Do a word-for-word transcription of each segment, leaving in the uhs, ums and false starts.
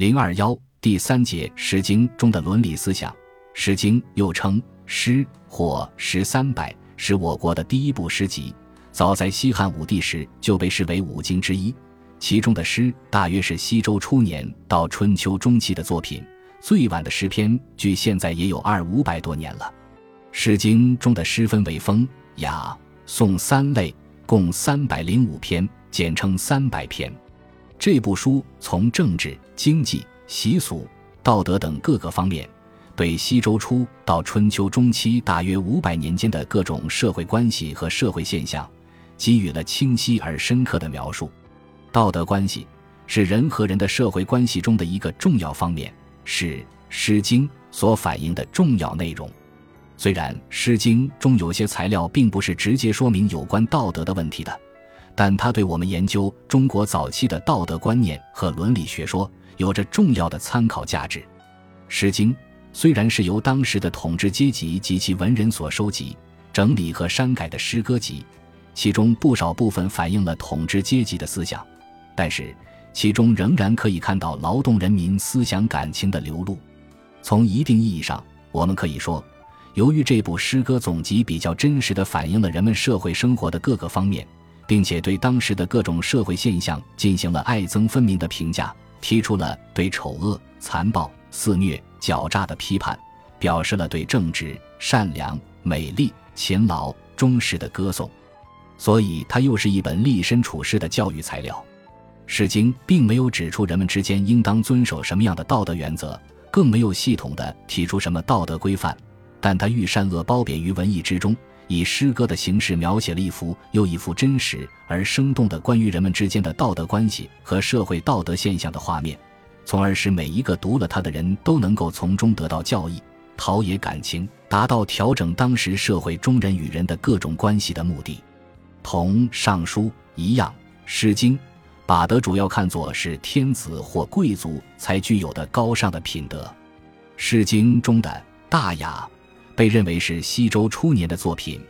零二一第三节《诗经》中的伦理思想。《诗经》又称诗或诗三百，是我国的第一部诗集，早在西汉武帝时就被视为五经之一。其中的诗大约是西周初年到春秋中期的作品，最晚的诗篇距现在也有二五百多年了。《诗经》中的诗分为风、雅、颂三类，共三百零五篇，简称三百篇。这部书从政治、经济、习俗、道德等各个方面，对西周初到春秋中期大约五百年间的各种社会关系和社会现象，给予了清晰而深刻的描述。道德关系是人和人的社会关系中的一个重要方面，是《诗经》所反映的重要内容。虽然《诗经》中有些材料并不是直接说明有关道德的问题的，但它对我们研究中国早期的道德观念和伦理学说有着重要的参考价值。《诗经》虽然是由当时的统治阶级及其文人所收集、整理和删改的诗歌集，其中不少部分反映了统治阶级的思想，但是其中仍然可以看到劳动人民思想感情的流露。从一定意义上，我们可以说，由于这部诗歌总集比较真实地反映了人们社会生活的各个方面，并且对当时的各种社会现象进行了爱憎分明的评价，提出了对丑恶、残暴、肆虐、狡诈的批判，表示了对正直、善良、美丽、勤劳、忠实的歌颂。所以它又是一本立身处世的教育材料。《诗经》并没有指出人们之间应当遵守什么样的道德原则，更没有系统地提出什么道德规范，但它寓善恶褒贬于文艺之中，以诗歌的形式描写了一幅又一幅真实而生动的关于人们之间的道德关系和社会道德现象的画面，从而使每一个读了它的人都能够从中得到教益，陶冶感情，达到调整当时社会中人与人的各种关系的目的。同《尚书》一样，《诗经》把德主要看作是天子或贵族才具有的高尚的品德。《诗经》中的《大雅》被认为是西周初年的作品，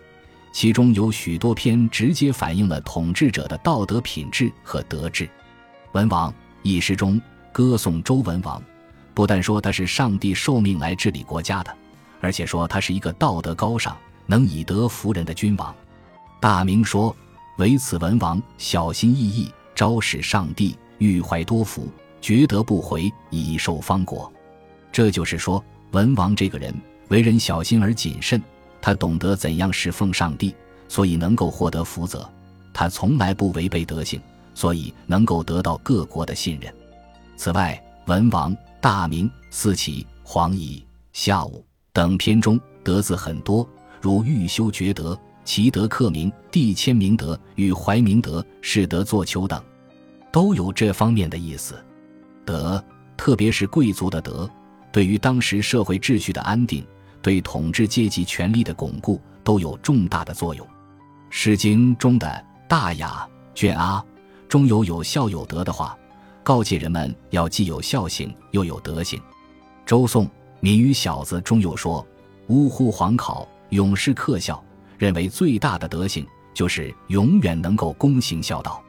其中有许多篇直接反映了统治者的道德品质和德治。文王一诗中歌颂周文王，不但说他是上帝受命来治理国家的，而且说他是一个道德高尚、能以德服人的君王。大明说：“唯此文王，小心翼翼，昭使上帝，欲怀多福，决德不回，以受方国。”这就是说，文王这个人为人小心而谨慎，他懂得怎样侍奉上帝，所以能够获得福泽；他从来不违背德性，所以能够得到各国的信任。此外，文王、大明、四启、黄夷、夏武等篇中德字很多，如欲修厥德、其德克明、地谦明德、与怀明德、士德作求等，都有这方面的意思。德，特别是贵族的德，对于当时社会秩序的安定，对统治阶级权力的巩固都有重大的作用。《诗经》中的《大雅》卷阿中有有孝有德的话，告诫人们要既有孝行又有德行。周颂《民与小子》中有说：“呜呼皇考，永世克孝。”认为最大的德行就是永远能够躬行孝道。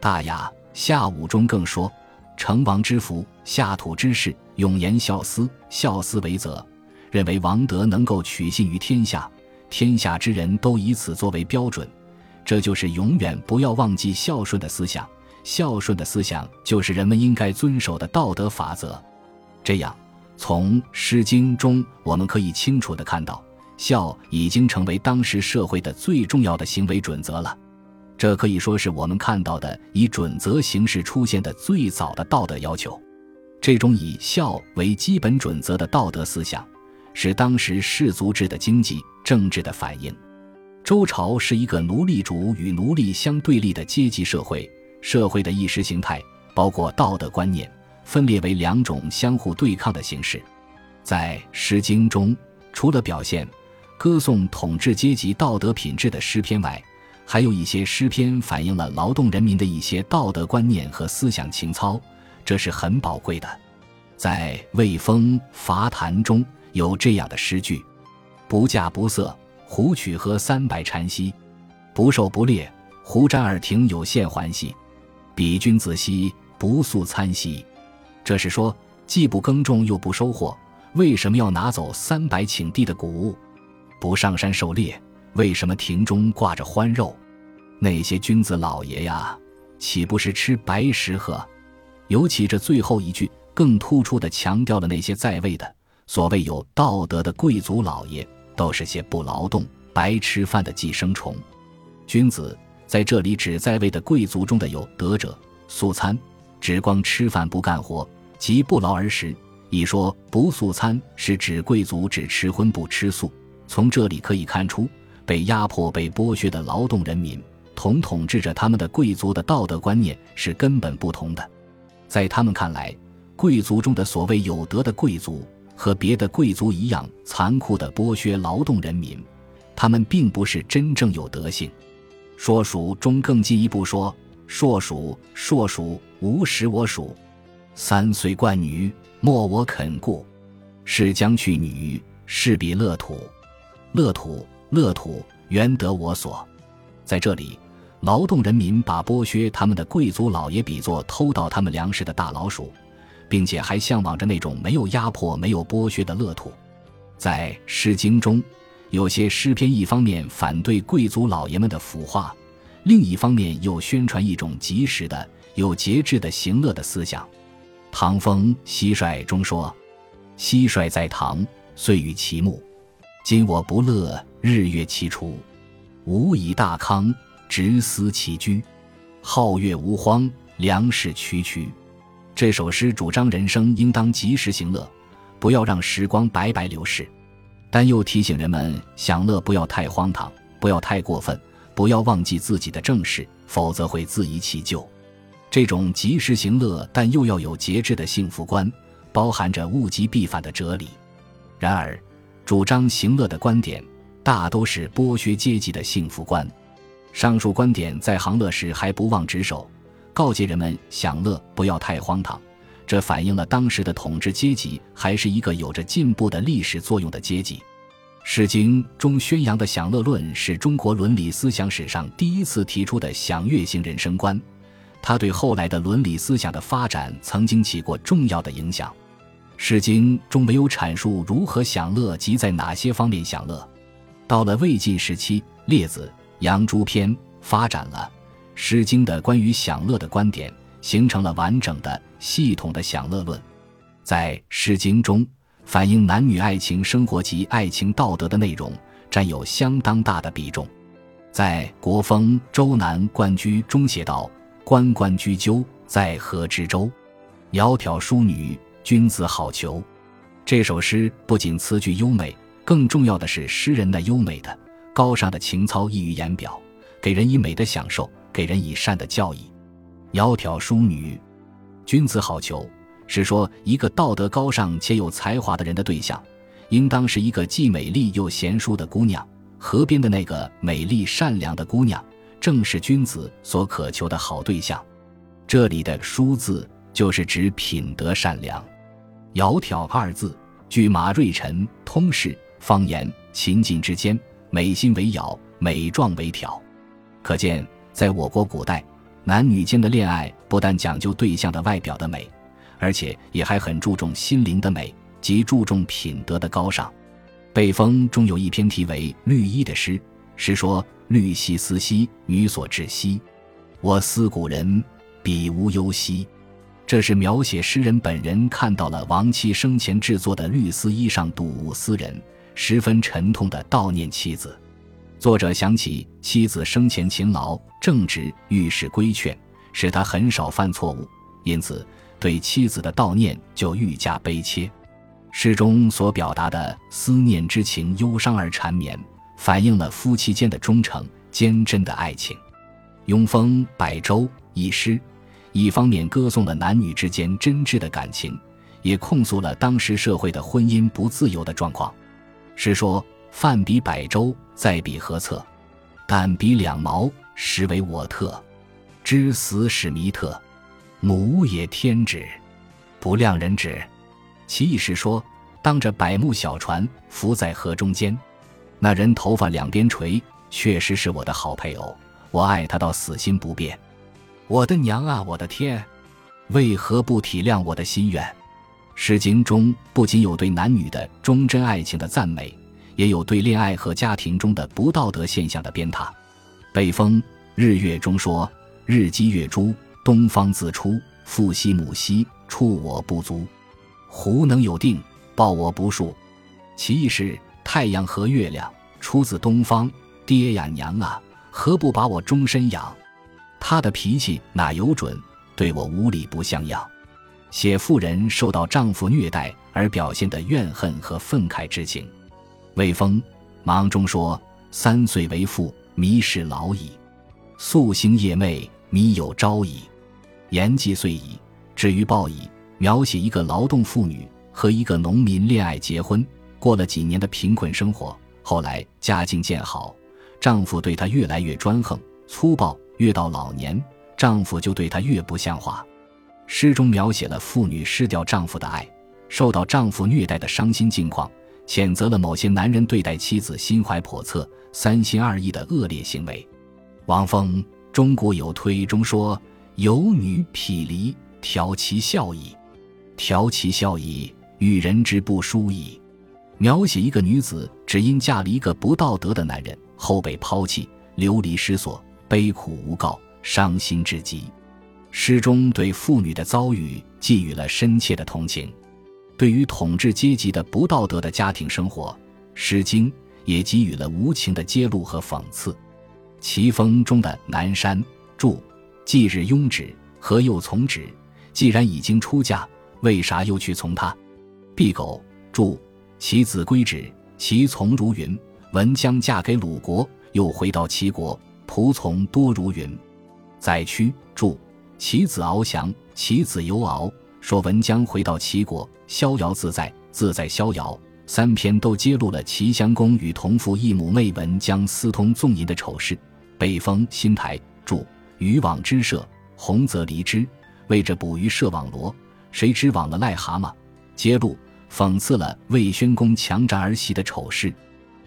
《大雅》夏武中更说：“成王之福，下土之事，永言孝思，孝思为则。”认为王德能够取信于天下，天下之人都以此作为标准，这就是永远不要忘记孝顺的思想。孝顺的思想就是人们应该遵守的道德法则。这样，从《诗经》中我们可以清楚地看到，孝已经成为当时社会的最重要的行为准则了。这可以说是我们看到的以准则形式出现的最早的道德要求。这种以孝为基本准则的道德思想，是当时氏族制的经济、政治的反映。周朝是一个奴隶主与奴隶相对立的阶级社会，社会的意识形态，包括道德观念，分裂为两种相互对抗的形式。在《诗经》中，除了表现歌颂统治阶级道德品质的诗篇外，还有一些诗篇反映了劳动人民的一些道德观念和思想情操，这是很宝贵的。在《魏风·伐檀》中有这样的诗句：“不嫁不色，胡曲何三百禅兮；不狩不猎，胡瞻尔庭有献还兮。彼君子兮，不素餐兮。”这是说既不耕种又不收获，为什么要拿走三百顷地的谷物？不上山狩猎，为什么庭中挂着欢肉？那些君子老爷呀，岂不是吃白食喝？尤其这最后一句更突出地强调了那些在位的所谓有道德的贵族老爷都是些不劳动白吃饭的寄生虫。君子在这里指在位的贵族中的有德者，素餐只光吃饭不干活，即不劳而食。一说不素餐是指贵族只吃荤不吃素，从这里可以看出被压迫被剥削的劳动人民同统治着他们的贵族的道德观念是根本不同的。在他们看来，贵族中的所谓有德的贵族和别的贵族一样残酷地剥削劳动人民，他们并不是真正有德性。说属中更进一步说，硕属硕属无食我属，三岁冠女莫我肯顾，是将去女是彼乐土，乐土乐土原得我所。在这里，劳动人民把剥削他们的贵族老爷比作偷盗他们粮食的大老鼠，并且还向往着那种没有压迫没有剥削的乐土。在《诗经》中，有些诗篇一方面反对贵族老爷们的腐化，另一方面又宣传一种及时的有节制的行乐的思想。唐风蟋蟀中说，蟋蟀在堂，岁与其木，今我不乐，日月其除，无以大康，直思其居，皓月无荒，粮食区区。这首诗主张人生应当及时行乐，不要让时光白白流逝，但又提醒人们享乐不要太荒唐，不要太过分，不要忘记自己的正事，否则会自遗其咎。这种及时行乐但又要有节制的幸福观，包含着物极必反的哲理。然而主张行乐的观点大都是剥削阶级的幸福观。上述观点在行乐时还不忘职守，告诫人们享乐不要太荒唐，这反映了当时的统治阶级还是一个有着进步的历史作用的阶级。《诗经》中宣扬的享乐论是中国伦理思想史上第一次提出的享乐型人生观，它对后来的伦理思想的发展曾经起过重要的影响。《诗经》中没有阐述如何享乐及在哪些方面享乐，到了魏晋时期，《列子·杨朱篇》发展了《诗经》的关于享乐的观点，形成了完整的系统的享乐论。在《诗经》中，反映男女爱情生活及爱情道德的内容占有相当大的比重。在《国风·周南关雎》中写道，关关雎鸠，在河之洲，窈窕淑女，君子好逑。这首诗不仅词句优美，更重要的是诗人的优美的高尚的情操溢于言表，给人以美的享受，给人以善的教义。窈窕淑女，君子好逑，是说一个道德高尚且有才华的人的对象应当是一个既美丽又贤淑的姑娘，河边的那个美丽善良的姑娘正是君子所渴求的好对象。这里的淑字就是指品德善良。窈窕二字据马瑞辰《通释》方言，秦晋之间，美心为窈，美状为窕。可见在我国古代，男女间的恋爱不但讲究对象的外表的美，而且也还很注重心灵的美，即注重品德的高尚。北风中有一篇题为《绿衣》的诗，诗说，绿兮思兮，女所至兮，我思古人，彼无忧兮。这是描写诗人本人看到了亡妻生前制作的绿丝衣上睹物思人，十分沉痛的悼念妻子。作者想起妻子生前勤劳正直，遇事规劝，使他很少犯错误，因此对妻子的悼念就愈加悲切。诗中所表达的思念之情忧伤而缠绵，反映了夫妻间的忠诚坚贞的爱情。雍风《百周》一诗，一方面歌颂了男女之间真挚的感情，也控诉了当时社会的婚姻不自由的状况。诗说，泛彼百周，在彼何策，但彼两毛，实为我特，知死使弥特，母也天指，不量人指。其意是说，当着百木小船浮在河中间，那人头发两边垂，确实是我的好配偶，我爱他到死心不变。我的娘啊，我的天，为何不体谅我的心愿？诗经中不仅有对男女的忠贞爱情的赞美，也有对恋爱和家庭中的不道德现象的鞭挞。北风日月中说，日积月诸，东方自出，父兮母兮，畜我不足，胡能有定，抱我不束。其意是，太阳和月亮出自东方，爹呀娘啊，何不把我终身养？他的脾气哪有准，对我无理不相让。写妇人受到丈夫虐待而表现的怨恨和愤慨之情。魏风氓中说，三岁为妇，靡是老矣，夙兴夜寐，靡有朝矣，言既遂矣，至于暴矣。描写一个劳动妇女和一个农民恋爱结婚，过了几年的贫困生活，后来家境渐好，丈夫对她越来越专横粗暴，越到老年，丈夫就对她越不像话。诗中描写了妇女失掉丈夫的爱，受到丈夫虐待的伤心境况，谴责了某些男人对待妻子心怀叵测、三心二意的恶劣行为。王风中古有推中说，有女匹离，调其笑矣，调其笑矣，与人之不淑矣。描写一个女子只因嫁了一个不道德的男人，后被抛弃，流离失所，悲苦无告，伤心至极。诗中对妇女的遭遇寄予了深切的同情。对于统治阶级的不道德的家庭生活，诗经也给予了无情的揭露和讽刺。齐风中的南山祝，既日庸止，何又从止？既然已经出嫁，为啥又去从他？毕狗祝，其子归止，其从如云。文姜嫁给鲁国，又回到齐国，仆从多如云。宰屈祝，其子翱翔，其子游遨。说文姜回到齐国，逍遥自在，自在逍遥。三篇都揭露了齐襄公与同父异母妹文姜私通纵淫的丑事。北风新台祝，渔网之设，洪则离之，为着捕鱼设网罗，谁知网了癞蛤蟆。揭露讽刺了魏宣公强占儿媳的丑事。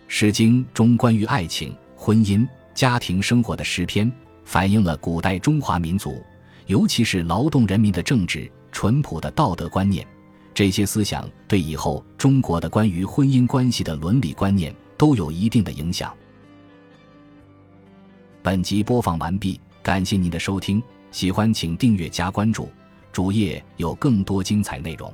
诗经中关于爱情、婚姻、家庭生活的诗篇，反映了古代中华民族，尤其是劳动人民的正直、淳朴的道德观念。这些思想对以后中国的关于婚姻关系的伦理观念都有一定的影响。本集播放完毕，感谢您的收听，喜欢请订阅加关注，主页有更多精彩内容。